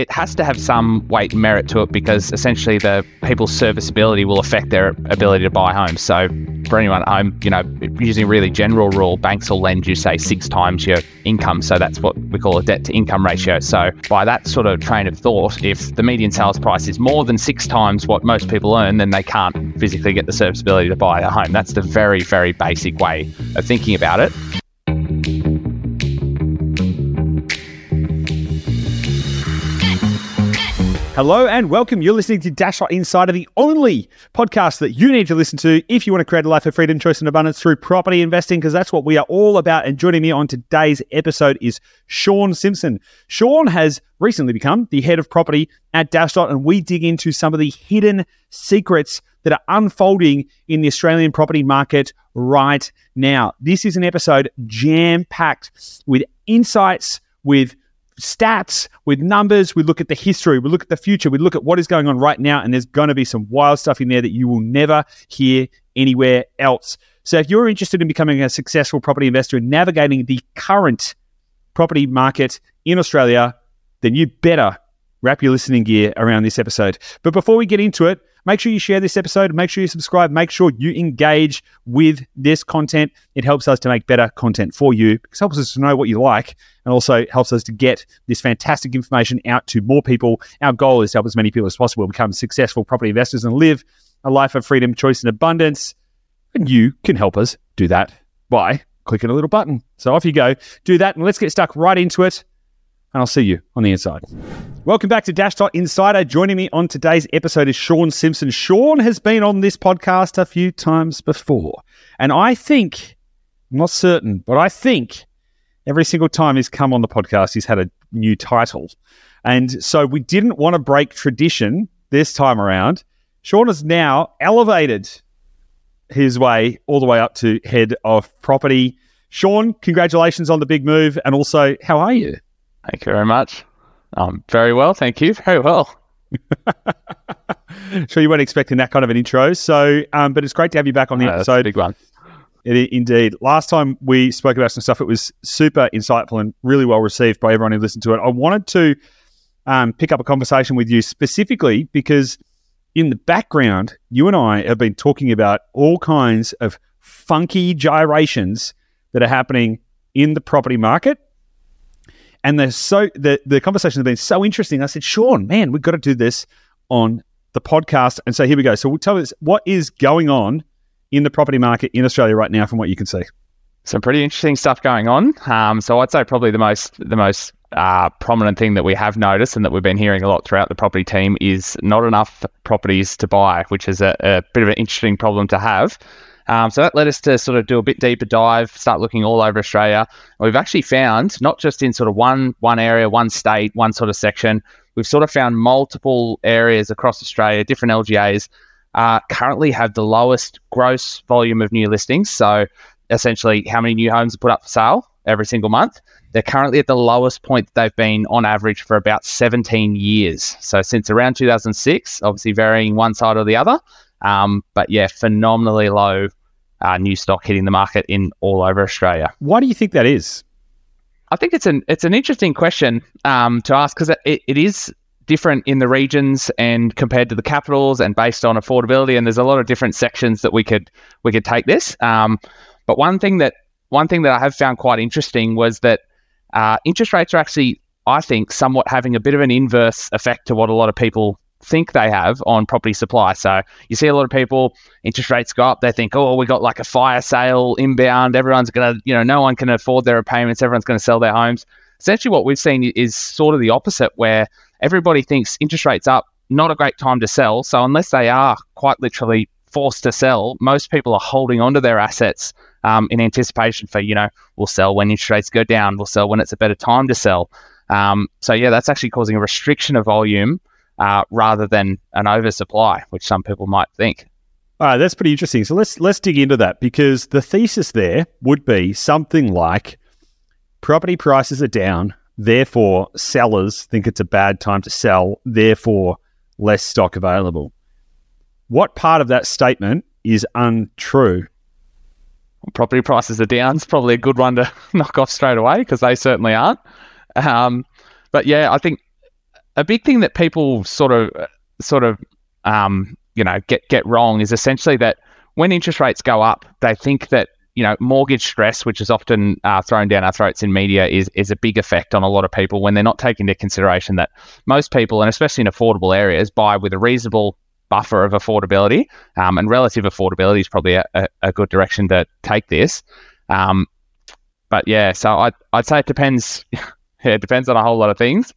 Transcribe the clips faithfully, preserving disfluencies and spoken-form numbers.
it has to have some weight and merit to it, because essentially the people's serviceability will affect their ability to buy homes. So for anyone at home, you know, using a really general rule, banks will lend you, say, six times your income. So that's what we call a debt to income ratio. So by that sort of train of thought, if the median sales price is more than six times what most people earn, then they can't physically get the serviceability to buy a home. That's the very, very basic way of thinking about it. Hello and welcome. You're listening to Dashdot Insider, the only podcast that you need to listen to if you want to create a life of freedom, choice and abundance through property investing, because that's what we are all about. And joining me on today's episode is Sean Simpson. Sean has recently become the head of property at Dashdot, and we dig into some of the hidden secrets that are unfolding in the Australian property market right now. This is an episode jam-packed with insights, with stats, with numbers. We look at the history, we look at the future, we look at what is going on right now, and there's going to be some wild stuff in there that you will never hear anywhere else. So if you're interested in becoming a successful property investor and navigating the current property market in Australia, then you better wrap your listening gear around this episode. But before we get into it, make sure you share this episode, make sure you subscribe, make sure you engage with this content. It helps us to make better content for you, because it helps us to know what you like, and also helps us to get this fantastic information out to more people. Our goal is to help as many people as possible become successful property investors and live a life of freedom, choice, and abundance. And you can help us do that by clicking a little button. So off you go, do that, and let's get stuck right into it. And I'll see you on the inside. Welcome back to Dashdot Insider. Joining me on today's episode is Sean Simpson. Sean has been on this podcast a few times before, and I think, I'm not certain, but I think every single time he's come on the podcast, he's had a new title. And so we didn't want to break tradition this time around. Sean has now elevated his way all the way up to head of property. Sean, congratulations on the big move. And also, how are you? Thank you very much. Um, very well, thank you. Very well. Sure, you weren't expecting that kind of an intro. So, um, but it's great to have you back on the uh, episode. Big one. It, indeed. Last time we spoke about some stuff, it was super insightful and really well received by everyone who listened to it. I wanted to um, pick up a conversation with you specifically because in the background, you and I have been talking about all kinds of funky gyrations that are happening in the property market. And they're so, the, the conversation has been so interesting. I said, Sean, man, we've got to do this on the podcast. And so here we go. So we'll tell us what is going on in the property market in Australia right now from what you can see. Some pretty interesting stuff going on. Um, so I'd say probably the most the most uh, prominent thing that we have noticed and that we've been hearing a lot throughout the property team is not enough properties to buy, which is a, a bit of an interesting problem to have. Um, so that led us to sort of do a bit deeper dive, start looking all over Australia. And we've actually found, not just in sort of one one area, one state, one sort of section, we've sort of found multiple areas across Australia, different L G As, uh, currently have the lowest gross volume of new listings. So essentially, how many new homes are put up for sale every single month. They're currently at the lowest point that they've been on average for about seventeen years. So since around two thousand six, obviously varying one side or the other. Um, but yeah, phenomenally low uh, new stock hitting the market in all over Australia. Why do you think that is? I think it's an it's an interesting question um, to ask, because it, it is different in the regions and compared to the capitals and based on affordability. And there's a lot of different sections that we could we could take this. Um, but one thing that one thing that I have found quite interesting was that uh, interest rates are actually, I think, somewhat having a bit of an inverse effect to what a lot of people think they have on property supply. So you see a lot of people, interest rates go up, they think, oh, we got like a fire sale inbound, everyone's gonna, you know, no one can afford their repayments, everyone's gonna sell their homes. Essentially what we've seen is sort of the opposite, where everybody thinks interest rates up, not a great time to sell. So unless they are quite literally forced to sell, most people are holding onto their assets um, in anticipation for, you know, we'll sell when interest rates go down, we'll sell when it's a better time to sell. Um, so yeah, that's actually causing a restriction of volume Uh, rather than an oversupply, which some people might think. All right, that's pretty interesting. So let's let's dig into that, because the thesis there would be something like property prices are down, therefore sellers think it's a bad time to sell, therefore less stock available. What part of that statement is untrue? Well, property prices are down is probably a good one to knock off straight away, because they certainly aren't. Um, but yeah, I think a big thing that people sort of, sort of, um, you know, get get wrong is essentially that when interest rates go up, they think that, you know, mortgage stress, which is often uh, thrown down our throats in media, is is a big effect on a lot of people when they're not taking into consideration that most people, and especially in affordable areas, buy with a reasonable buffer of affordability, um, and relative affordability is probably a, a, a good direction to take this. Um, but yeah, so I, I'd say it depends. It depends on a whole lot of things.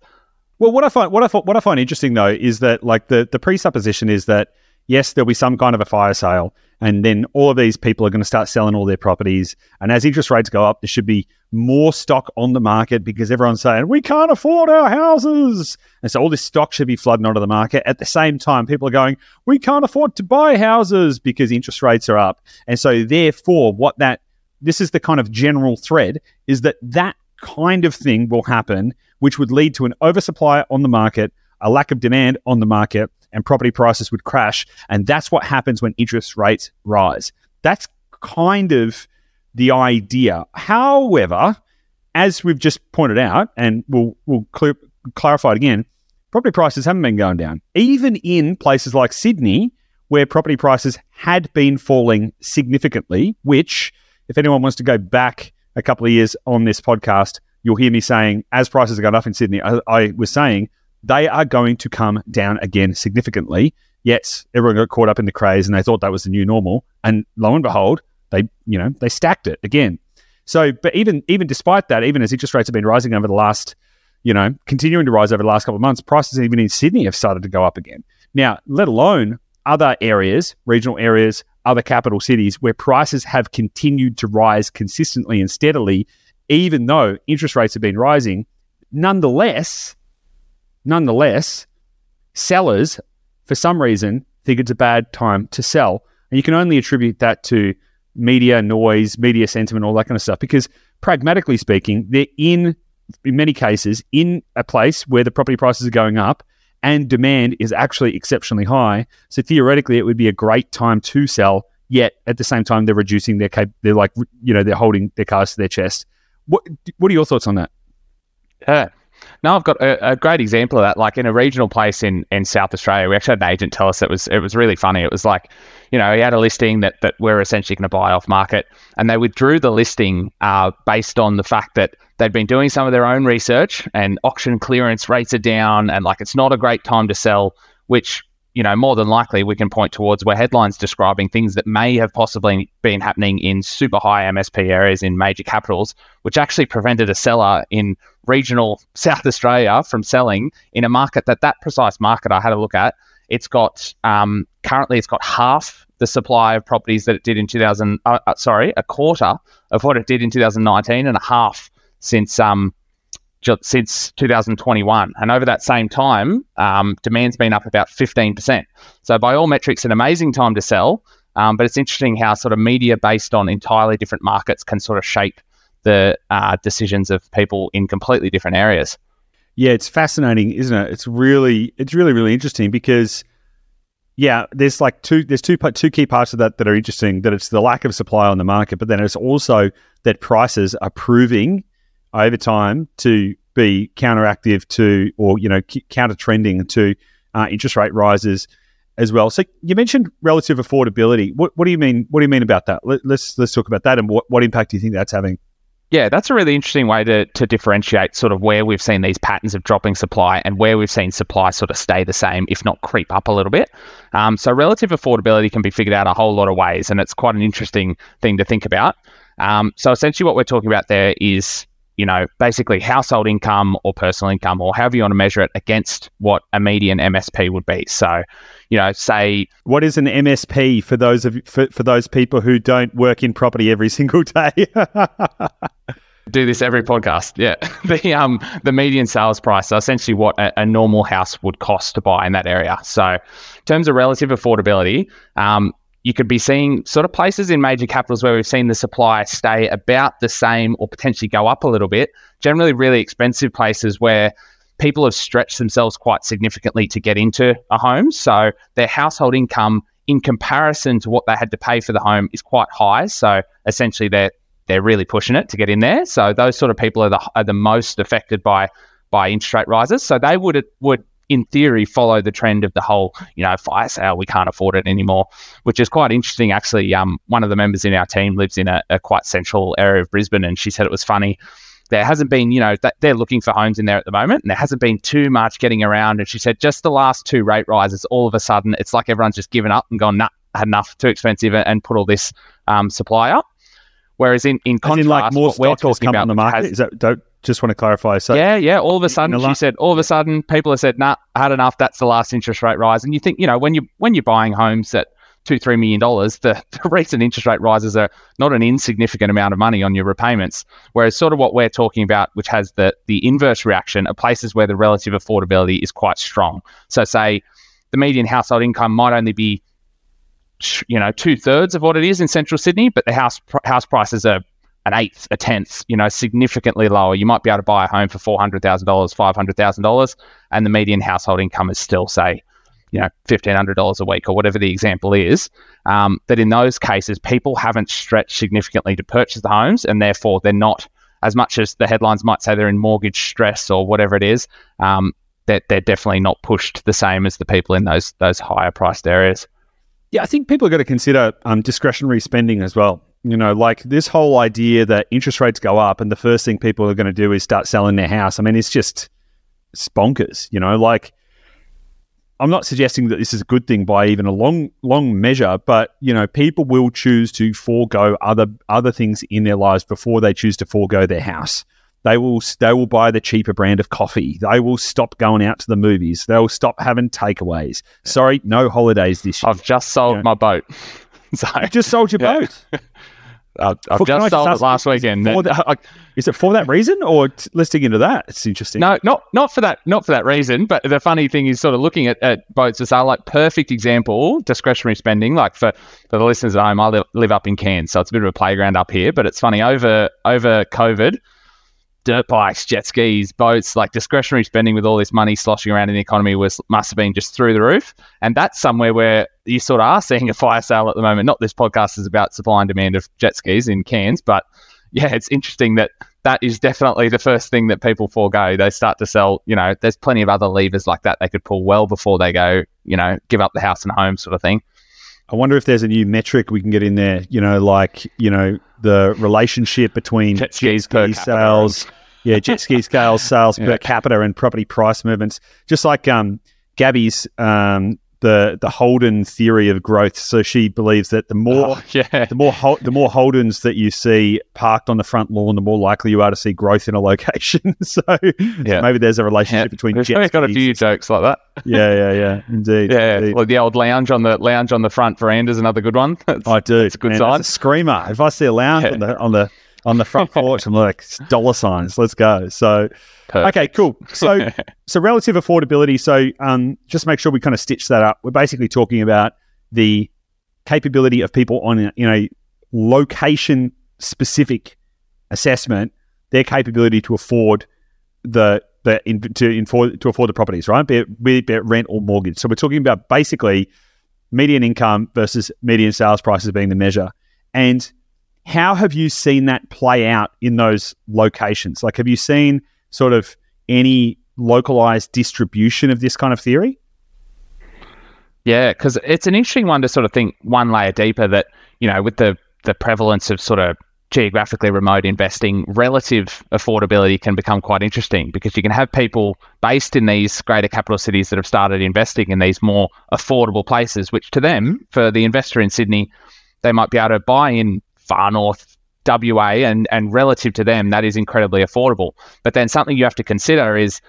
Well, what I find what I what I find interesting though is that, like, the the presupposition is that yes, there'll be some kind of a fire sale, and then all of these people are going to start selling all their properties. And as interest rates go up, there should be more stock on the market because everyone's saying, we can't afford our houses. And so all this stock should be flooding onto the market. At the same time, people are going, we can't afford to buy houses because interest rates are up. And so therefore, what that, this is the kind of general thread, is that that kind of thing will happen, which would lead to an oversupply on the market, a lack of demand on the market, and property prices would crash. And that's what happens when interest rates rise. That's kind of the idea. However, as we've just pointed out, and we'll we'll clear, clarify it again, property prices haven't been going down. Even in places like Sydney, where property prices had been falling significantly, which, if anyone wants to go back a couple of years on this podcast, you'll hear me saying, as prices are going up in Sydney, I, I was saying, they are going to come down again significantly. Yet everyone got caught up in the craze and they thought that was the new normal. And lo and behold, they, you know, they stacked it again. So, but even even despite that, even as interest rates have been rising over the last, you know, continuing to rise over the last couple of months, prices even in Sydney have started to go up again. Now, let alone other areas, regional areas, other capital cities where prices have continued to rise consistently and steadily, even though interest rates have been rising. Nonetheless, Nonetheless, sellers, for some reason, think it's a bad time to sell. And you can only attribute that to media noise, media sentiment, all that kind of stuff, because pragmatically speaking, they're in, in many cases, in a place where the property prices are going up and demand is actually exceptionally high. So theoretically, it would be a great time to sell, yet at the same time, they're reducing their, cap- they're like, you know, they're holding their cards to their chest. What, what are your thoughts on that? Uh, No, I've got a, a great example of that. Like in a regional place in, in South Australia, we actually had an agent tell us it was it was really funny. It was like, you know, he had a listing that, that we're essentially going to buy off market, and they withdrew the listing uh, based on the fact that they'd been doing some of their own research and auction clearance rates are down, and like it's not a great time to sell, which, you know, more than likely we can point towards where headlines describing things that may have possibly been happening in super high M S P areas in major capitals, which actually prevented a seller in regional South Australia from selling in a market that that precise market I had a look at. It's got, um, currently it's got half the supply of properties that it did in two thousand, uh, uh, sorry, a quarter of what it did in two thousand nineteen and a half since, um, since two thousand twenty-one. And over that same time, um, demand's been up about fifteen percent. So by all metrics, an amazing time to sell. Um, but it's interesting how sort of media based on entirely different markets can sort of shape the uh, decisions of people in completely different areas. Yeah, it's fascinating, isn't it? It's really, it's really, really interesting because, yeah, there's like two, there's two two key parts of that that are interesting. That it's the lack of supply on the market, but then it's also that prices are proving over time to be counteractive to, or, you know, counter trending to uh, interest rate rises as well. So you mentioned relative affordability. What, what do you mean? What do you mean about that? Let, let's let's talk about that and what, what impact do you think that's having? Yeah, that's a really interesting way to to differentiate sort of where we've seen these patterns of dropping supply and where we've seen supply sort of stay the same, if not creep up a little bit. Um, so relative affordability can be figured out a whole lot of ways, and it's quite an interesting thing to think about. Um, so essentially what we're talking about there is, you know, basically household income or personal income or however you want to measure it against what a median M S P would be. So, you know, say... What is an M S P for those of for, for those people who don't work in property every single day? Do this every podcast, yeah. The um the median sales price, so essentially what a, a normal house would cost to buy in that area. So in terms of relative affordability, um, you could be seeing sort of places in major capitals where we've seen the supply stay about the same or potentially go up a little bit, generally really expensive places where people have stretched themselves quite significantly to get into a home. So their household income in comparison to what they had to pay for the home is quite high. So essentially they're, they're really pushing it to get in there. So those sort of people are the, are the most affected by by interest rate rises. So they would would in theory follow the trend of the whole, you know, fire sale, we can't afford it anymore, which is quite interesting. Actually, um, one of the members in our team lives in a, a quite central area of Brisbane, and she said it was funny. There hasn't been, you know, th- they're looking for homes in there at the moment, and there hasn't been too much getting around. And she said just the last two rate rises, all of a sudden, it's like everyone's just given up and gone, nah, had enough, too expensive, and put all this um, supply up. Whereas in, in contrast, in like more stock talking about on the market, has, is that, don't, just want to clarify. So yeah, yeah. All of a sudden, she la- said, all of a sudden, people have said, nah, had enough. That's the last interest rate rise. And you think, you know, when you when you're buying homes at two, three million dollars, the, the recent interest rate rises are not an insignificant amount of money on your repayments. Whereas sort of what we're talking about, which has the the inverse reaction, are places where the relative affordability is quite strong. So say the median household income might only be, you know, two thirds of what it is in central Sydney, but the house pr- house prices are an eighth, a tenth, you know, significantly lower. You might be able to buy a home for four hundred thousand dollars, five hundred thousand dollars, and the median household income is still, say, you know, fifteen hundred dollars a week or whatever the example is, um, that in those cases, people haven't stretched significantly to purchase the homes, and therefore they're not, as much as the headlines might say they're in mortgage stress or whatever it is, um, that they're, they're definitely not pushed the same as the people in those those higher priced areas. Yeah, I think people are going to consider um, discretionary spending as well. You know, like this whole idea that interest rates go up and the first thing people are going to do is start selling their house. I mean, it's just it's bonkers, you know, like I'm not suggesting that this is a good thing by even a long, long measure, but, you know, people will choose to forego other other things in their lives before they choose to forego their house. They will, they will buy the cheaper brand of coffee. They will stop going out to the movies. They'll stop having takeaways. Sorry, no holidays this year. I've just sold you know. my boat. So, you just sold your yeah. boat. I've, I've for, just sold just ask, it last weekend. Is it, that, I, is it for that reason, or t- let's dig into that? It's interesting. No, not not for that. Not for that reason. But the funny thing is, sort of looking at, at boats as our like perfect example, discretionary spending. Like for, for the listeners at home, I live, live up in Cairns, so it's a bit of a playground up here. But it's funny over over COVID, dirt bikes, jet skis, boats, like discretionary spending with all this money sloshing around in the economy was must have been just through the roof. And that's somewhere where you sort of are seeing a fire sale at the moment. Not this podcast is about supply and demand of jet skis in Cairns, but yeah, it's interesting that that is definitely the first thing that people forego. They start to sell, you know, there's plenty of other levers like that they could pull well before they go, you know, give up the house and home sort of thing. I wonder if there's a new metric we can get in there, you know, like, you know, the relationship between jet skis jet ski sales, yeah, jet ski scale sales yeah. per capita and property price movements, just like um, Gabby's, um, the the Holden theory of growth. So she believes that the more oh, yeah. the more Hol- the more Holdens that you see parked on the front lawn, the more likely you are to see growth in a location. so, yeah. so maybe there's a relationship yeah. between jet skis. We've got a few jokes like that. yeah, yeah, yeah, indeed. Yeah, indeed. Like the old lounge on the lounge on the front veranda is another good one. That's, I do. It's a good man, sign. That's a screamer. If I see a lounge yeah. on the on the on the front porch, I'm like dollar signs. Let's go. So, perfect. Okay, cool. So, so relative affordability. So, um, just make sure we kind of stitch that up. We're basically talking about the capability of people on a, you know, location specific assessment, their capability to afford the the in, to afford to afford the properties, right? Be it, be it rent or mortgage. So, we're talking about basically median income versus median sales prices being the measure, and how have you seen that play out in those locations? Like, have you seen sort of any localized distribution of this kind of theory? Yeah, because it's an interesting one to sort of think one layer deeper that, you know, with the, the prevalence of sort of geographically remote investing, relative affordability can become quite interesting, because you can have people based in these greater capital cities that have started investing in these more affordable places, which to them, for the investor in Sydney, they might be able to buy in far north W A, and and relative to them, that is incredibly affordable. But then something you have to consider is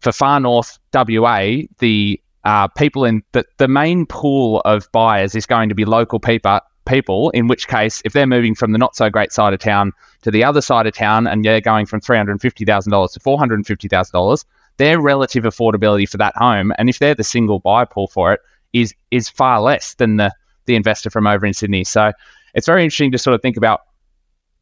for far north W A, the uh, people in the, the main pool of buyers is going to be local people, people, in which case, if they're moving from the not so great side of town to the other side of town, and they're going from three hundred fifty thousand dollars to four hundred fifty thousand dollars, their relative affordability for that home, and if they're the single buyer pool for it, is is far less than the, the investor from over in Sydney. So it's very interesting to sort of think about,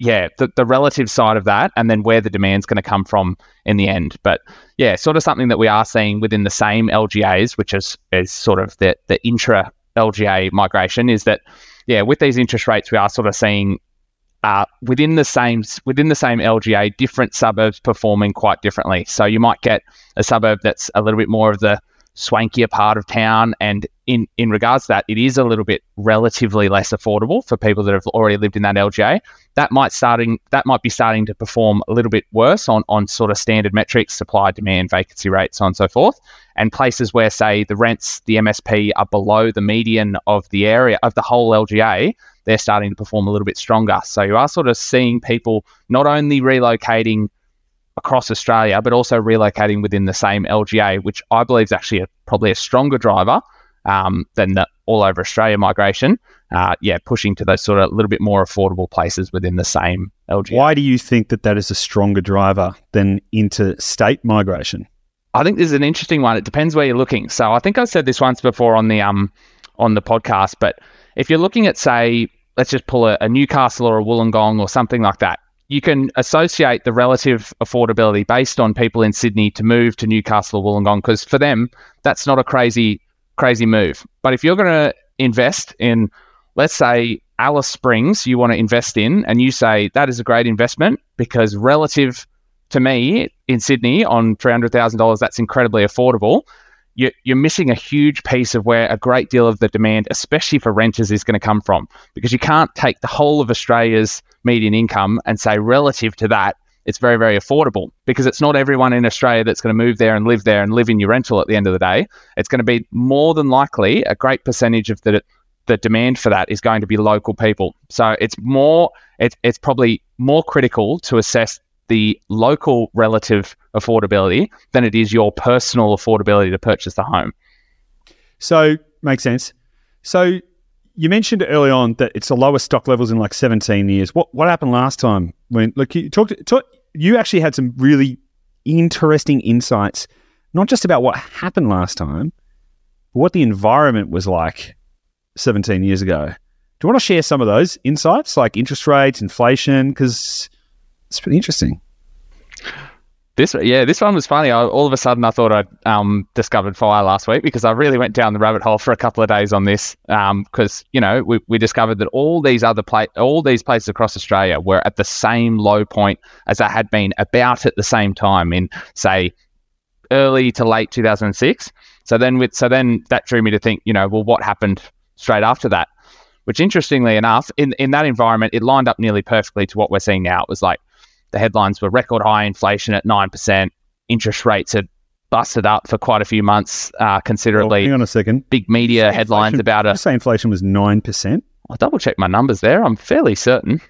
yeah, the, the relative side of that, and then where the demand's going to come from in the end. But yeah, sort of something that we are seeing within the same L G As, which is is sort of the, the intra L G A migration, is that, yeah, with these interest rates, we are sort of seeing uh, within the same within the same L G A, different suburbs performing quite differently. So you might get a suburb that's a little bit more of the swankier part of town, and in in regards to that, it is a little bit relatively less affordable for people that have already lived in that L G A. That might starting that might be starting to perform a little bit worse on on sort of standard metrics, supply, demand, vacancy rates, so on and so forth. And places where, say, the rents, the M S P are below the median of the area of the whole L G A, they're starting to perform a little bit stronger. So you are sort of seeing people not only relocating across Australia, but also relocating within the same L G A, which I believe is actually a, probably a stronger driver um, than the all over Australia migration. Uh, yeah, pushing to those sort of a little bit more affordable places within the same L G A. Why do you think that that is a stronger driver than interstate migration? I think this is an interesting one. It depends where you're looking. So I think I said this once before on the um on the podcast, but if you're looking at, say, let's just pull a, a Newcastle or a Wollongong or something like that, you can associate the relative affordability based on people in Sydney to move to Newcastle or Wollongong, because for them, that's not a crazy, crazy move. But if you're going to invest in, let's say, Alice Springs, you want to invest in, and you say, that is a great investment because relative to me in Sydney on three hundred thousand dollars, that's incredibly affordable. You're, you're missing a huge piece of where a great deal of the demand, especially for renters, is going to come from, because you can't take the whole of Australia's median income and say relative to that, it's very, very affordable, because it's not everyone in Australia that's going to move there and live there and live in your rental at the end of the day. It's going to be more than likely a great percentage of the the demand for that is going to be local people. So it's more, it's it's probably more critical to assess the local relative affordability than it is your personal affordability to purchase the home. So, makes sense. So, you mentioned early on that it's the lowest stock levels in like seventeen years. What what happened last time? When look, you talked, talk, you actually had some really interesting insights, not just about what happened last time, but what the environment was like seventeen years ago. Do you want to share some of those insights, like interest rates, inflation? Because it's pretty interesting. This yeah, this one was funny. I, all of a sudden, I thought I um, discovered fire last week, because I really went down the rabbit hole for a couple of days on this. Because um, you know we, we discovered that all these other pla- all these places across Australia were at the same low point as they had been about at the same time in, say, early to late two thousand six. So then with so then that drew me to think, you know, well, what happened straight after that? Which, interestingly enough, in in that environment, it lined up nearly perfectly to what we're seeing now. It was like, the headlines were record high inflation at nine percent. Interest rates had busted up for quite a few months uh, considerably. Well, hang on a second. Big media say headlines about it. You say inflation was nine percent? I'll double-check my numbers there. I'm fairly certain.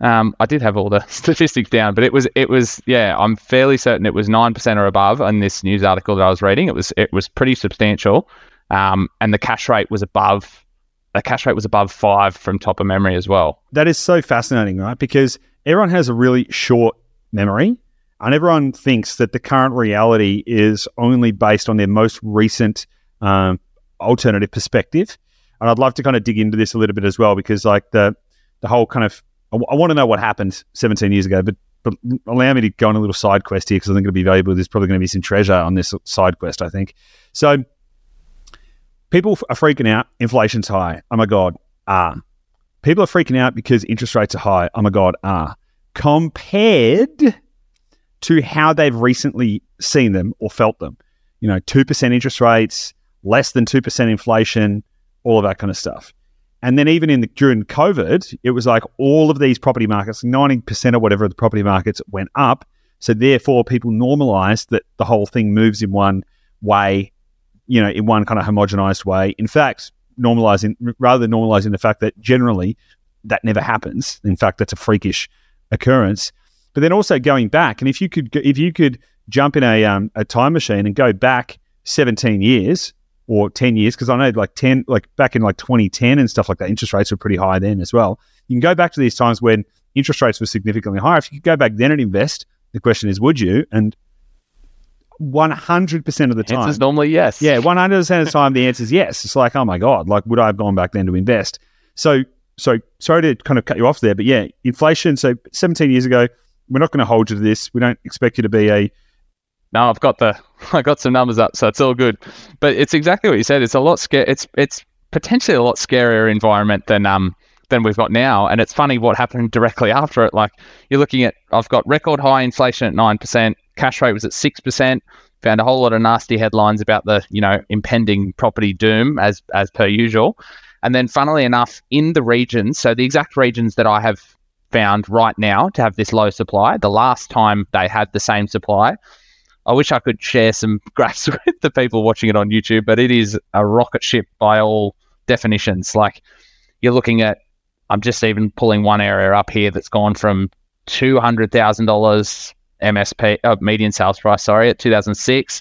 Um, I did have all the statistics down, but it was, it was yeah, I'm fairly certain it was nine percent or above on this news article that I was reading. It was it was pretty substantial. Um, and the cash rate was above, the cash rate was above five from top of memory as well. That is so fascinating, right? Because everyone has a really short memory, and everyone thinks that the current reality is only based on their most recent um, alternative perspective. And I'd love to kind of dig into this a little bit as well, because like the the whole kind of, I, w- I want to know what happened seventeen years ago, but, but allow me to go on a little side quest here, because I think it'll be valuable. There's probably going to be some treasure on this side quest, I think. So people are freaking out. Inflation's high. Oh my God. Ah. People are freaking out because interest rates are high. Oh my God, ah. Compared to how they've recently seen them or felt them. You know, two percent interest rates, less than two percent inflation, all of that kind of stuff. And then even in the, during COVID, it was like all of these property markets, ninety percent or whatever of the property markets went up. So therefore, people normalized that the whole thing moves in one way, you know, in one kind of homogenized way. In fact, normalizing rather than normalizing the fact that generally that never happens. In fact, that's a freakish occurrence. But then also going back, and if you could if you could jump in a um, a time machine and go back seventeen years or ten years, because I know like ten like back in like twenty ten and stuff like that, interest rates were pretty high then as well. You can go back to these times when interest rates were significantly higher. If you could go back then and invest, the question is, would you? And one hundred percent of the time. Answer's normally yes. Yeah, one hundred percent of the time, the answer is yes. It's like, oh my God, like, would I have gone back then to invest? So, so sorry to kind of cut you off there, but yeah, inflation. So seventeen years ago, we're not going to hold you to this. We don't expect you to be a... No, I've got the, I got some numbers up, so it's all good. But it's exactly what you said. It's a lot, sca- it's, it's potentially a lot scarier environment than, um, than we've got now. And it's funny what happened directly after it. Like, you're looking at, I've got record high inflation at nine percent, cash rate was at six percent, found a whole lot of nasty headlines about the, you know, impending property doom as, as per usual. And then funnily enough, in the regions, so the exact regions that I have found right now to have this low supply, the last time they had the same supply, I wish I could share some graphs with the people watching it on YouTube, but it is a rocket ship by all definitions. Like, you're looking at, I'm just even pulling one area up here that's gone from two hundred thousand dollars M S P, uh, median sales price, sorry, at two thousand six,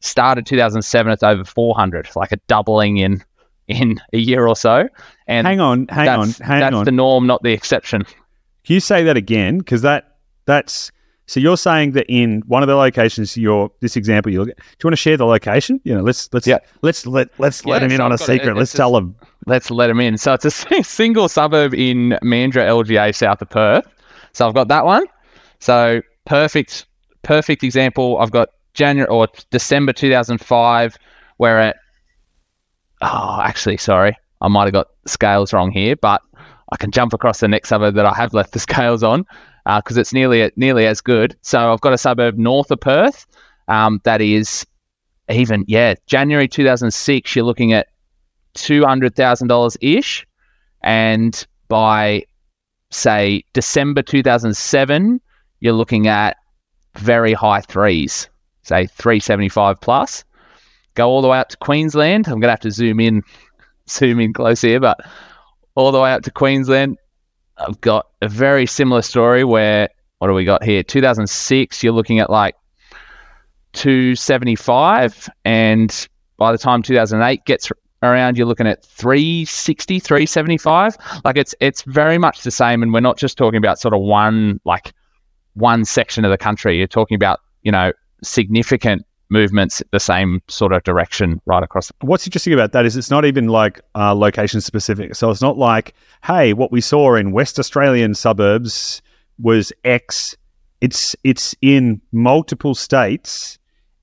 started two thousand seven, it's over four hundred, like a doubling in in a year or so. And hang on, hang that's, on, hang that's on. That's the norm, not the exception. Can you say that again? Because that that's, so you're saying that in one of the locations, your this example, you look at, do you want to share the location? You know, let's let's yeah. let's let let's yeah, let them so in on I've a secret. It, let's just, tell them. Let's let them in. So it's a single suburb in Mandurah, L G A, south of Perth. So I've got that one. So perfect, perfect example. I've got January or December two thousand five. We're at. Oh, actually, sorry, I might have got scales wrong here, but I can jump across the next suburb that I have left the scales on. Because uh, it's nearly nearly as good. So I've got a suburb north of Perth um, that is even, yeah, January two thousand six, you're looking at two hundred thousand dollars-ish. And by, say, December two thousand seven, you're looking at very high threes, say three seventy-five plus. Go all the way up to Queensland. I'm going to have to zoom in, zoom in close here, but all the way up to Queensland, I've got a very similar story where, what do we got here? two thousand six, you're looking at like two seventy-five. And by the time two thousand eight gets around, you're looking at three sixty, three seventy-five. Like it's it's very much the same. And we're not just talking about sort of one, like one section of the country. You're talking about, you know, significant movements the same sort of direction right across. What's interesting about that is it's not even like uh, location specific. So it's not like, hey, what we saw in West Australian suburbs was X. It's it's in multiple states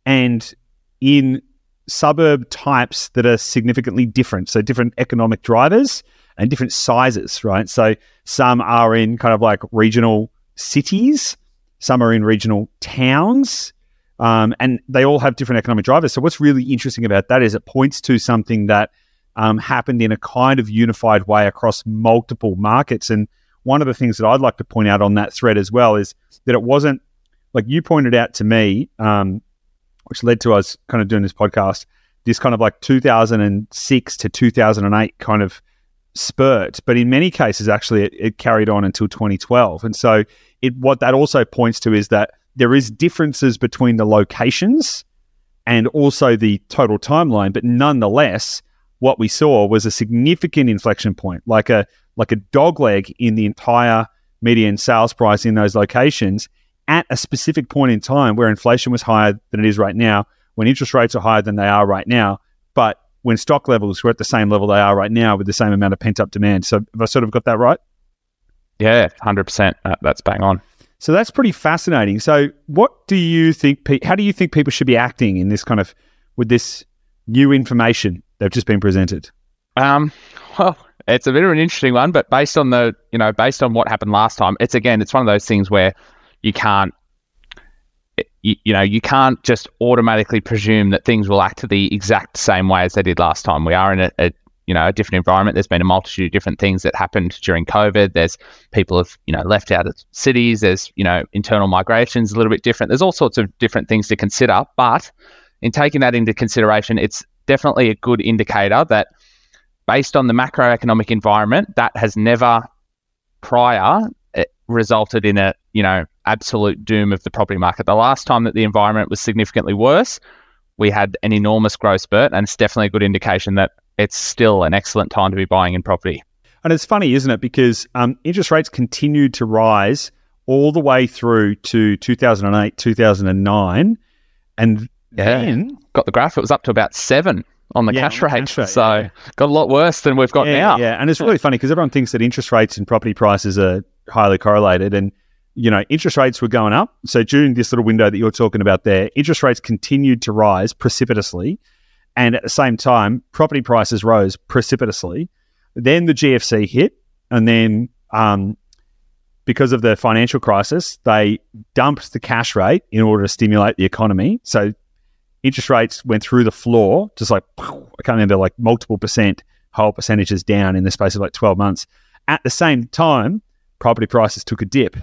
and in suburb types that are significantly different. So different economic drivers and different sizes, right? So some are in kind of like regional cities, some are in regional towns, Um, and they all have different economic drivers. So what's really interesting about that is it points to something that um, happened in a kind of unified way across multiple markets. And one of the things that I'd like to point out on that thread as well is that it wasn't, like you pointed out to me, um, which led to us kind of doing this podcast, this kind of like two thousand six to two thousand eight kind of spurt. But in many cases, actually, it, it carried on until twenty twelve. And so it what that also points to is that there is differences between the locations and also the total timeline, but nonetheless, what we saw was a significant inflection point, like a like a dogleg in the entire median sales price in those locations at a specific point in time where inflation was higher than it is right now, when interest rates are higher than they are right now, but when stock levels were at the same level they are right now with the same amount of pent-up demand. So have I sort of got that right? Yeah, one hundred percent. Uh, that's bang on. So that's pretty fascinating. So what do you think, pe- how do you think people should be acting in this kind of, with this new information they've just been presented? Um, well, it's a bit of an interesting one, but based on the, you know, based on what happened last time, it's again, it's one of those things where you can't, you, you know, you can't just automatically presume that things will act the exact same way as they did last time. We are in a, a you know, a different environment. There's been a multitude of different things that happened during COVID. There's people have, you know, left out of cities. There's, you know, internal migration's a little bit different. There's all sorts of different things to consider. But in taking that into consideration, it's definitely a good indicator that based on the macroeconomic environment, that has never prior resulted in a, you know, absolute doom of the property market. The last time that the environment was significantly worse, we had an enormous growth spurt, and it's definitely a good indication that it's still an excellent time to be buying in property. And it's funny, isn't it? Because um, interest rates continued to rise all the way through to two thousand eight, two thousand nine. And yeah. then... Got the graph. It was up to about seven on the yeah, cash rate. Cash rate so yeah. got a lot worse than we've got yeah, now. Yeah, and it's really funny because everyone thinks that interest rates and property prices are highly correlated. And, you know, interest rates were going up. So during this little window that you're talking about there, interest rates continued to rise precipitously. And at the same time, property prices rose precipitously. Then the G F C hit, And then um, because of the financial crisis, they dumped the cash rate in order to stimulate the economy. So interest rates went through the floor, just like, I can't remember, like multiple percent, whole percentages down in the space of like twelve months. At the same time, property prices took a dip,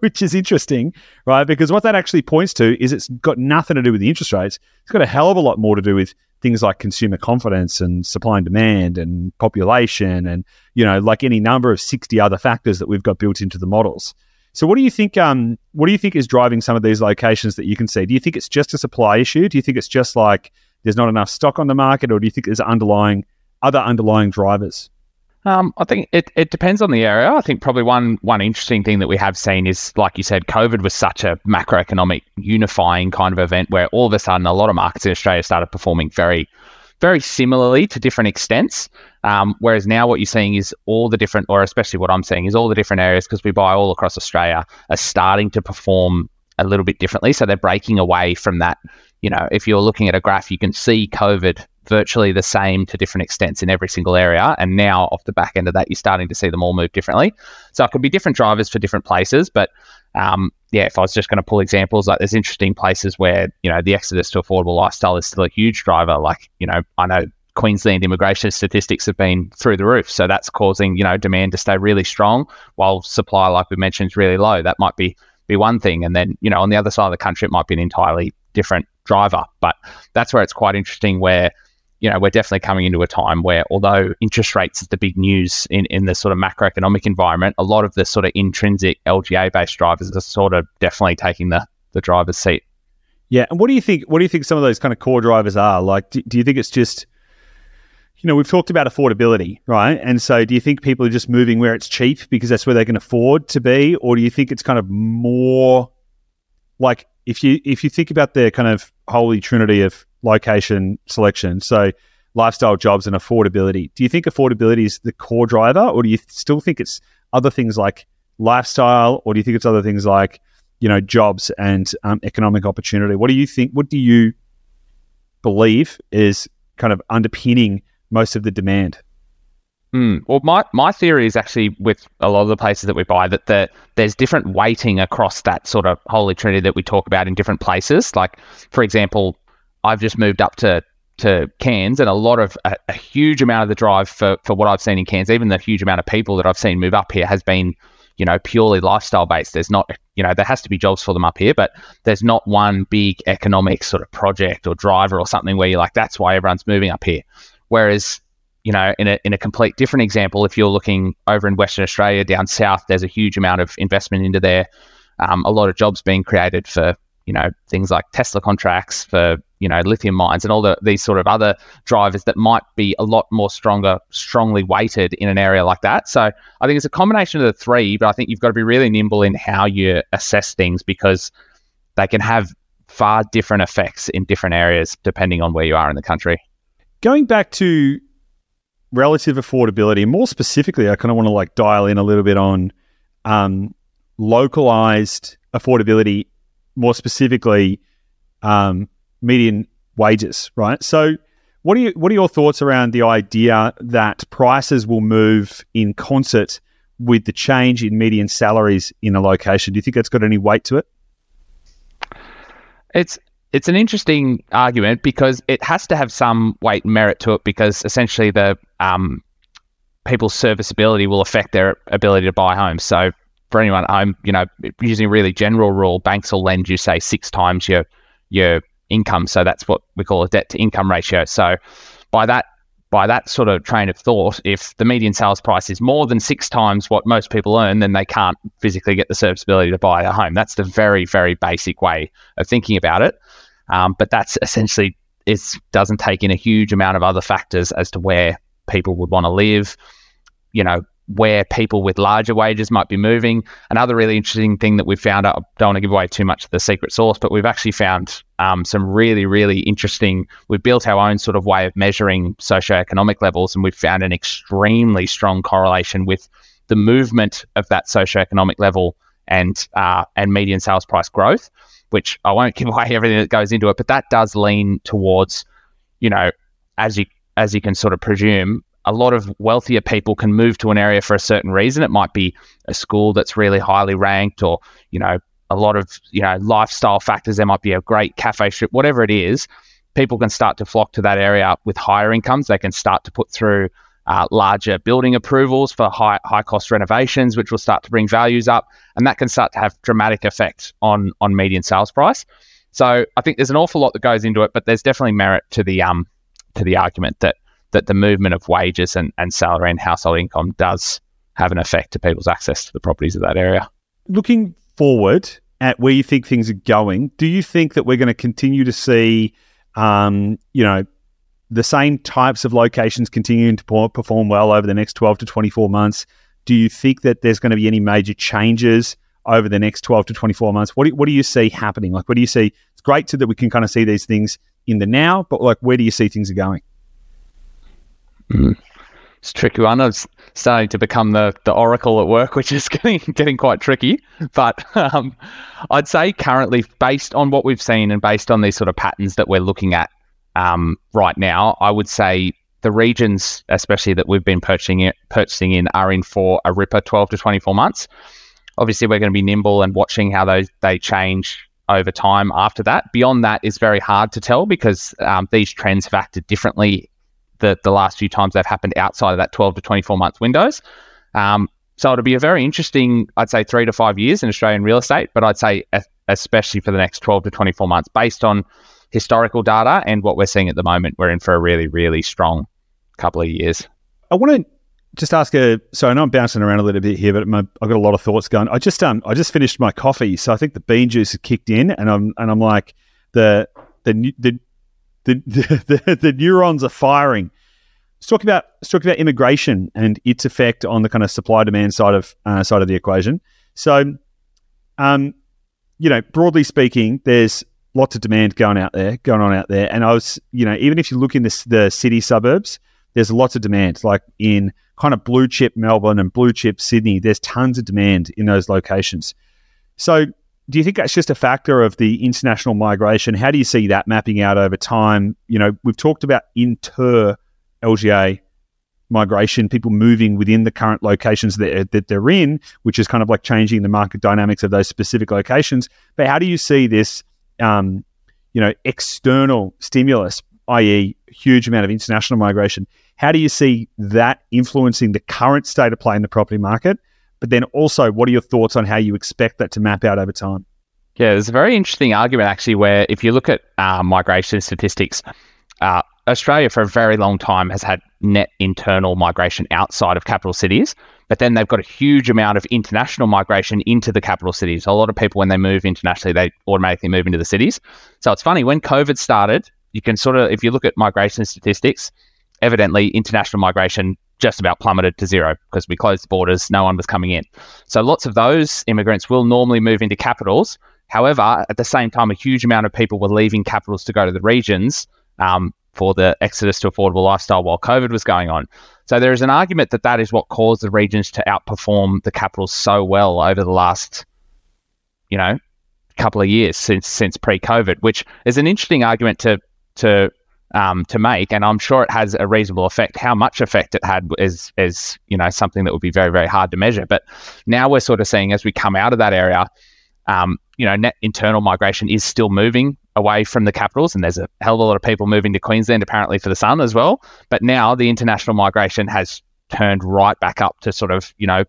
which is interesting, right? Because what that actually points to is it's got nothing to do with the interest rates. It's got a hell of a lot more to do with things like consumer confidence and supply and demand and population and, you know, like any number of sixty other factors that we've got built into the models. So what do you think, um, what do you think is driving some of these locations that you can see? Do you think it's just a supply issue? Do you think it's just like there's not enough stock on the market, or do you think there's underlying other underlying drivers? Um, I think it, it depends on the area. I think probably one one interesting thing that we have seen is, like you said, COVID was such a macroeconomic unifying kind of event where all of a sudden a lot of markets in Australia started performing very, very similarly to different extents. Um, whereas now what you're seeing is all the different, or especially what I'm seeing, is all the different areas, because we buy all across Australia, are starting to perform a little bit differently. So they're breaking away from that. You know, if you're looking at a graph, you can see COVID virtually the same to different extents in every single area. And now off the back end of that, you're starting to see them all move differently. So it could be different drivers for different places. But um, yeah, if I was just going to pull examples, like there's interesting places where, you know, the exodus to affordable lifestyle is still a huge driver. Like, you know, I know Queensland immigration statistics have been through the roof. So that's causing, you know, demand to stay really strong while supply, like we mentioned, is really low. That might be be one thing. And then, you know, on the other side of the country, it might be an entirely different driver. But that's where it's quite interesting, where, you know, we're definitely coming into a time where, although interest rates is the big news in, in the sort of macroeconomic environment, a lot of the sort of intrinsic L G A-based drivers are sort of definitely taking the, the driver's seat. Yeah. And what do you think, what do you think some of those kind of core drivers are? Like, do, do you think it's just, you know, we've talked about affordability, right? And so do you think people are just moving where it's cheap because that's where they can afford to be? Or do you think it's kind of more like, if you if you think about the kind of holy trinity of location selection, so lifestyle, jobs, and affordability, do you think affordability is the core driver, or do you th- still think it's other things like lifestyle, or do you think it's other things like, you know, jobs and um, economic opportunity? What do you think? What do you believe is kind of underpinning most of the demand? Mm. Well, my, my theory is actually with a lot of the places that we buy that the, there's different weighting across that sort of holy trinity that we talk about in different places. Like, for example, I've just moved up to, to Cairns, and a lot of a, a huge amount of the drive for, for what I've seen in Cairns, even the huge amount of people that I've seen move up here, has been, you know, purely lifestyle based. There's not, you know, there has to be jobs for them up here, but there's not one big economic sort of project or driver or something where you're like, that's why everyone's moving up here. Whereas, you know, in a in a complete different example, if you're looking over in Western Australia, down south, there's a huge amount of investment into there. Um, a lot of jobs being created for, you know, things like Tesla contracts, for, you know, lithium mines, and all the these sort of other drivers that might be a lot more stronger, strongly weighted in an area like that. So I think it's a combination of the three, but I think you've got to be really nimble in how you assess things, because they can have far different effects in different areas depending on where you are in the country. Going back to relative affordability, more specifically, I kind of want to like dial in a little bit on um, localized affordability, more specifically um, median wages, right? So what are you, what are your thoughts around the idea that prices will move in concert with the change in median salaries in a location? Do you think that's got any weight to it? It's It's an interesting argument, because it has to have some weight and merit to it, because essentially the um, people's serviceability will affect their ability to buy homes. So for anyone at home, you know, using a really general rule, banks will lend you, say, six times your your income. So that's what we call a debt to income ratio. So by that by that sort of train of thought, if the median sales price is more than six times what most people earn, then they can't physically get the serviceability to buy a home. That's the very, very basic way of thinking about it. Um, but that's essentially, it doesn't take in a huge amount of other factors as to where people would want to live, you know, where people with larger wages might be moving. Another really interesting thing that we've found, I don't want to give away too much of the secret sauce, but we've actually found um, some really, really interesting, we've built our own sort of way of measuring socioeconomic levels, and we've found an extremely strong correlation with the movement of that socioeconomic level and uh, and median sales price growth, which I won't give away everything that goes into it, but that does lean towards, you know, as you as you can sort of presume, a lot of wealthier people can move to an area for a certain reason. It might be a school that's really highly ranked, or, you know, a lot of, you know, lifestyle factors. There might be a great cafe strip, whatever it is. People can start to flock to that area with higher incomes. They can start to put through uh, larger building approvals for high high cost renovations, which will start to bring values up, and that can start to have dramatic effects on on median sales price. So I think there's an awful lot that goes into it, but there's definitely merit to the um to the argument that that the movement of wages and, and salary and household income does have an effect to people's access to the properties of that area. Looking forward at where you think things are going, do you think that we're going to continue to see, um, you know, the same types of locations continuing to perform well over the next twelve to twenty-four months? Do you think that there's going to be any major changes over the next twelve to twenty-four months? What do, what do you see happening? Like, what do you see? It's great to, that we can kind of see these things in the now, but like, where do you see things are going? Mm. It's a tricky one. I'm starting to become the the oracle at work, which is getting getting quite tricky. But um, I'd say currently, based on what we've seen and based on these sort of patterns that we're looking at um, right now, I would say the regions, especially that we've been purchasing it, purchasing in, are in for a ripper twelve to twenty-four months. Obviously, we're going to be nimble and watching how those they change over time after that. Beyond that is very hard to tell, because um, these trends have acted differently the, the last few times they've happened outside of that twelve to twenty-four month windows. Um, so it'll be a very interesting, I'd say, three to five years in Australian real estate, but I'd say especially for the next twelve to twenty-four months, based on historical data and what we're seeing at the moment, we're in for a really, really strong couple of years. I want to just ask a, so I know I'm bouncing around a little bit here, but my, I've got a lot of thoughts going. I just um I just finished my coffee, so I think the bean juice has kicked in, and I'm and I'm like the the the the the, the neurons are firing. Let's talk about let's talk about immigration and its effect on the kind of supply demand side of uh, side of the equation. So, um, you know, broadly speaking, there's lots of demand going out there, going on out there, and I was, you know, even if you look in the the city suburbs, there's lots of demand, like in kind of blue chip Melbourne and blue chip Sydney. There's tons of demand in those locations. So do you think that's just a factor of the international migration? How do you see that mapping out over time? You know, we've talked about inter L G A migration, people moving within the current locations that, that they're in, which is kind of like changing the market dynamics of those specific locations. But how do you see this, um, you know, external stimulus, that is huge amount of international migration, how do you see that influencing the current state of play in the property market? But then also, what are your thoughts on how you expect that to map out over time? Yeah, there's a very interesting argument, actually, where if you look at uh, migration statistics, uh, Australia for a very long time has had net internal migration outside of capital cities, but then they've got a huge amount of international migration into the capital cities. So a lot of people, when they move internationally, they automatically move into the cities. So it's funny, when COVID started, you can sort of, if you look at migration statistics, evidently international migration just about plummeted to zero because we closed the borders, no one was coming in. So lots of those immigrants will normally move into capitals. However, at the same time, a huge amount of people were leaving capitals to go to the regions um, for the exodus to affordable lifestyle while COVID was going on. So there is an argument that that is what caused the regions to outperform the capitals so well over the last, you know, couple of years since since pre-COVID, which is an interesting argument to to um to make, and I'm sure it has a reasonable effect. How much effect it had is is you know something that would be very, very hard to measure. But now we're sort of seeing, as we come out of that area, um you know net internal migration is still moving away from the capitals, and there's a hell of a lot of people moving to Queensland apparently for the sun as well. But now the international migration has turned right back up to sort of you know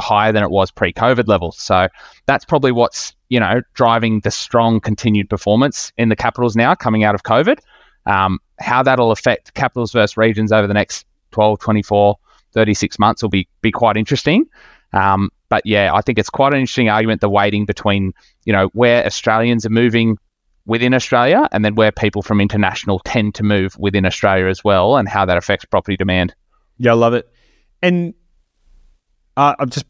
higher than it was pre-COVID levels. So that's probably what's you know driving the strong continued performance in the capitals now coming out of COVID. Um, how that'll affect capitals versus regions over the next twelve, twenty-four, thirty-six months will be be quite interesting. Um, but yeah, I think it's quite an interesting argument, the weighting between you know where Australians are moving within Australia and then where people from international tend to move within Australia as well, and how that affects property demand. Yeah, I love it. And Uh, I'm just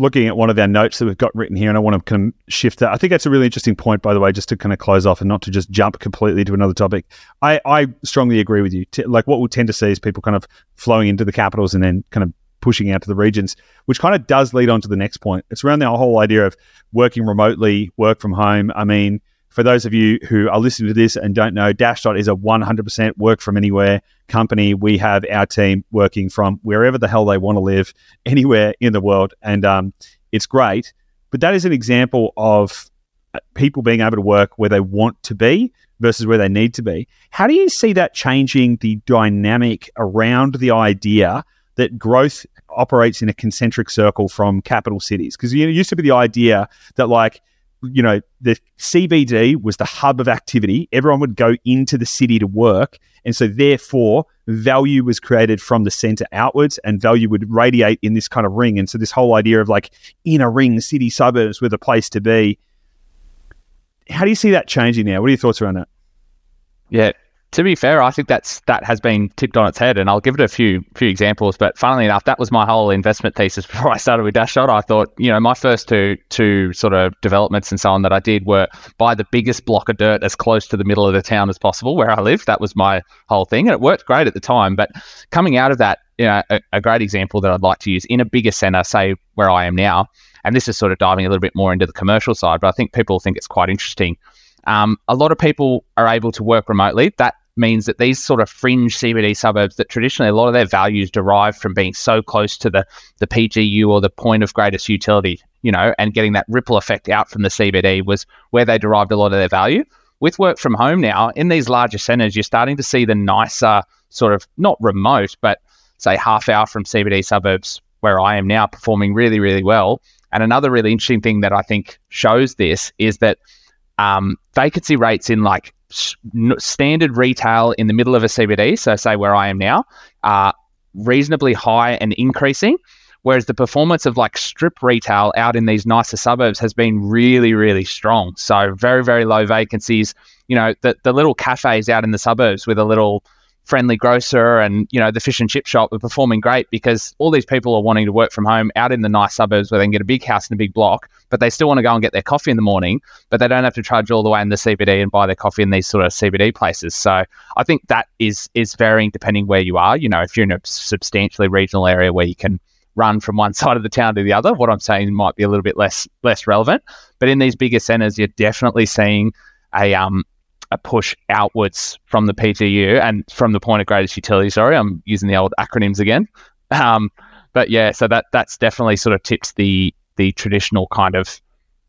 looking at one of our notes that we've got written here, and I want to kind of shift that. I think that's a really interesting point, by the way, just to kind of close off and not to just jump completely to another topic. I, I strongly agree with you. T- like what we'll tend to see is people kind of flowing into the capitals and then kind of pushing out to the regions, which kind of does lead on to the next point. It's around the whole idea of working remotely, work from home. I mean, for those of you who are listening to this and don't know, Dashdot is a one hundred percent work from anywhere company. We have our team working from wherever the hell they want to live, anywhere in the world, and um, it's great. But that is an example of people being able to work where they want to be versus where they need to be. How do you see that changing the dynamic around the idea that growth operates in a concentric circle from capital cities? Because it used to be the idea that, like, you know, the C B D was the hub of activity. Everyone would go into the city to work. And so therefore, value was created from the center outwards, and value would radiate in this kind of ring. And so this whole idea of, like, inner ring city suburbs were the place to be. How do you see that changing now? What are your thoughts around that? Yeah, to be fair, I think that's that has been tipped on its head, and I'll give it a few few examples. But funnily enough, that was my whole investment thesis before I started with Dashdot. I thought, you know, my first two two sort of developments and so on that I did were buy the biggest block of dirt as close to the middle of the town as possible where I live. That was my whole thing, and it worked great at the time. But coming out of that, you know, a, a great example that I'd like to use in a bigger center, say where I am now. And this is sort of diving a little bit more into the commercial side, but I think people think it's quite interesting. Um, a lot of people are able to work remotely. That means that these sort of fringe C B D suburbs that traditionally a lot of their values derive from being so close to the, the P G U or the point of greatest utility, you know, and getting that ripple effect out from the C B D was where they derived a lot of their value. With work from home now, in these larger centers, you're starting to see the nicer sort of, not remote, but say half hour from C B D suburbs where I am now performing really, really well. And another really interesting thing that I think shows this is that um, vacancy rates in like s- standard retail in the middle of a C B D, so say where I am now, are reasonably high and increasing, whereas the performance of like strip retail out in these nicer suburbs has been really, really strong. So very, very low vacancies. You know, the, the little cafes out in the suburbs with a little friendly grocer and, you know, the fish and chip shop are performing great because all these people are wanting to work from home out in the nice suburbs where they can get a big house and a big block, but they still want to go and get their coffee in the morning, but they don't have to trudge all the way in the C B D and buy their coffee in these sort of C B D places. So I think that is is varying depending where you are. You know, if you're in a substantially regional area where you can run from one side of the town to the other, what I'm saying might be a little bit less less relevant. But in these bigger centers, you're definitely seeing a um a push outwards from the P T U and from the point of greatest utility. Sorry, I'm using the old acronyms again. Um, but yeah, so that that's definitely sort of tips the the traditional kind of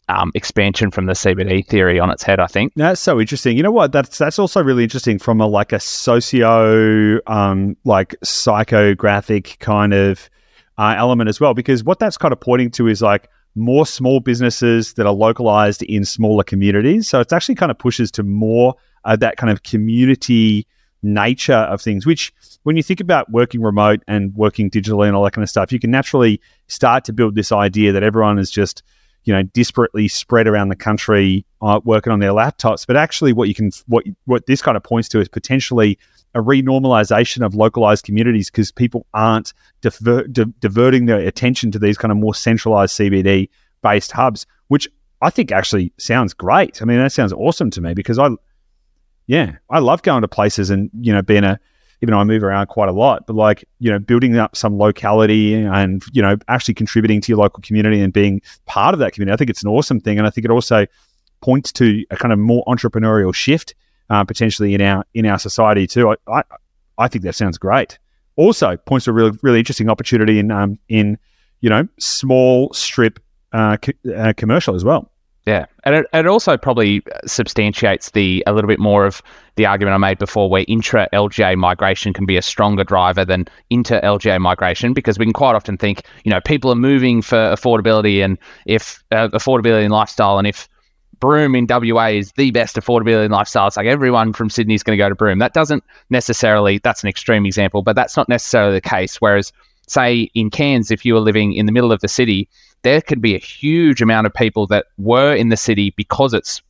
um, expansion from the C B D theory on its head, I think. That's so interesting. You know what? That's that's also really interesting from a like a socio, um, like psychographic kind of uh, element as well, because what that's kind of pointing to is like, more small businesses that are localized in smaller communities. So it's actually kind of pushes to more uh, that kind of community nature of things, which when you think about working remote and working digitally and all that kind of stuff, you can naturally start to build this idea that everyone is just, you know, disparately spread around the country uh, working on their laptops. But actually what you can, what, what this kind of points to is potentially a renormalization of localized communities because people aren't diver- di- diverting their attention to these kind of more centralized C B D-based hubs, which I think actually sounds great. I mean, that sounds awesome to me because I, yeah, I love going to places and, you know, being a, even though I move around quite a lot, but like, you know, building up some locality and, you know, actually contributing to your local community and being part of that community. I think it's an awesome thing. And I think it also points to a kind of more entrepreneurial shift Uh, potentially in our in our society too. I, I I think that sounds great. Also points to a really really interesting opportunity in um in you know small strip uh, co- uh commercial as well. Yeah, and it, it also probably substantiates the a little bit more of the argument I made before, where intra L G A migration can be a stronger driver than inter L G A migration, because we can quite often think you know people are moving for affordability and if uh, affordability and lifestyle, and if Broome in W A is the best affordability and lifestyle. It's like everyone from Sydney is going to go to Broome. That doesn't necessarily, that's an extreme example, but that's not necessarily the case. Whereas, say, in Cairns, if you were living in the middle of the city, there could be a huge amount of people that were in the city because it's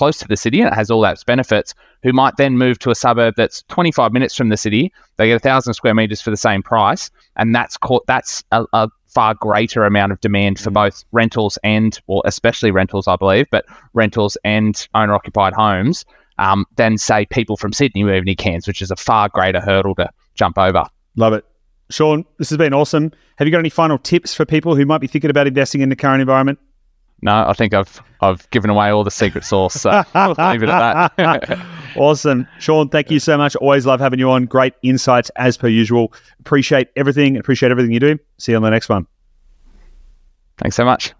close to the city and it has all those benefits, who might then move to a suburb that's twenty-five minutes from the city. They get one thousand square metres for the same price, and that's caught, that's a, a far greater amount of demand for both rentals and, or especially rentals, I believe, but rentals and owner-occupied homes um, than, say, people from Sydney moving to Cairns, which is a far greater hurdle to jump over. Love it. Sean, this has been awesome. Have you got any final tips for people who might be thinking about investing in the current environment? No, I think I've I've given away all the secret sauce, so we'll leave it at that. Awesome. Sean, thank you so much. Always love having you on. Great insights as per usual. Appreciate everything. Appreciate everything you do. See you on the next one. Thanks so much.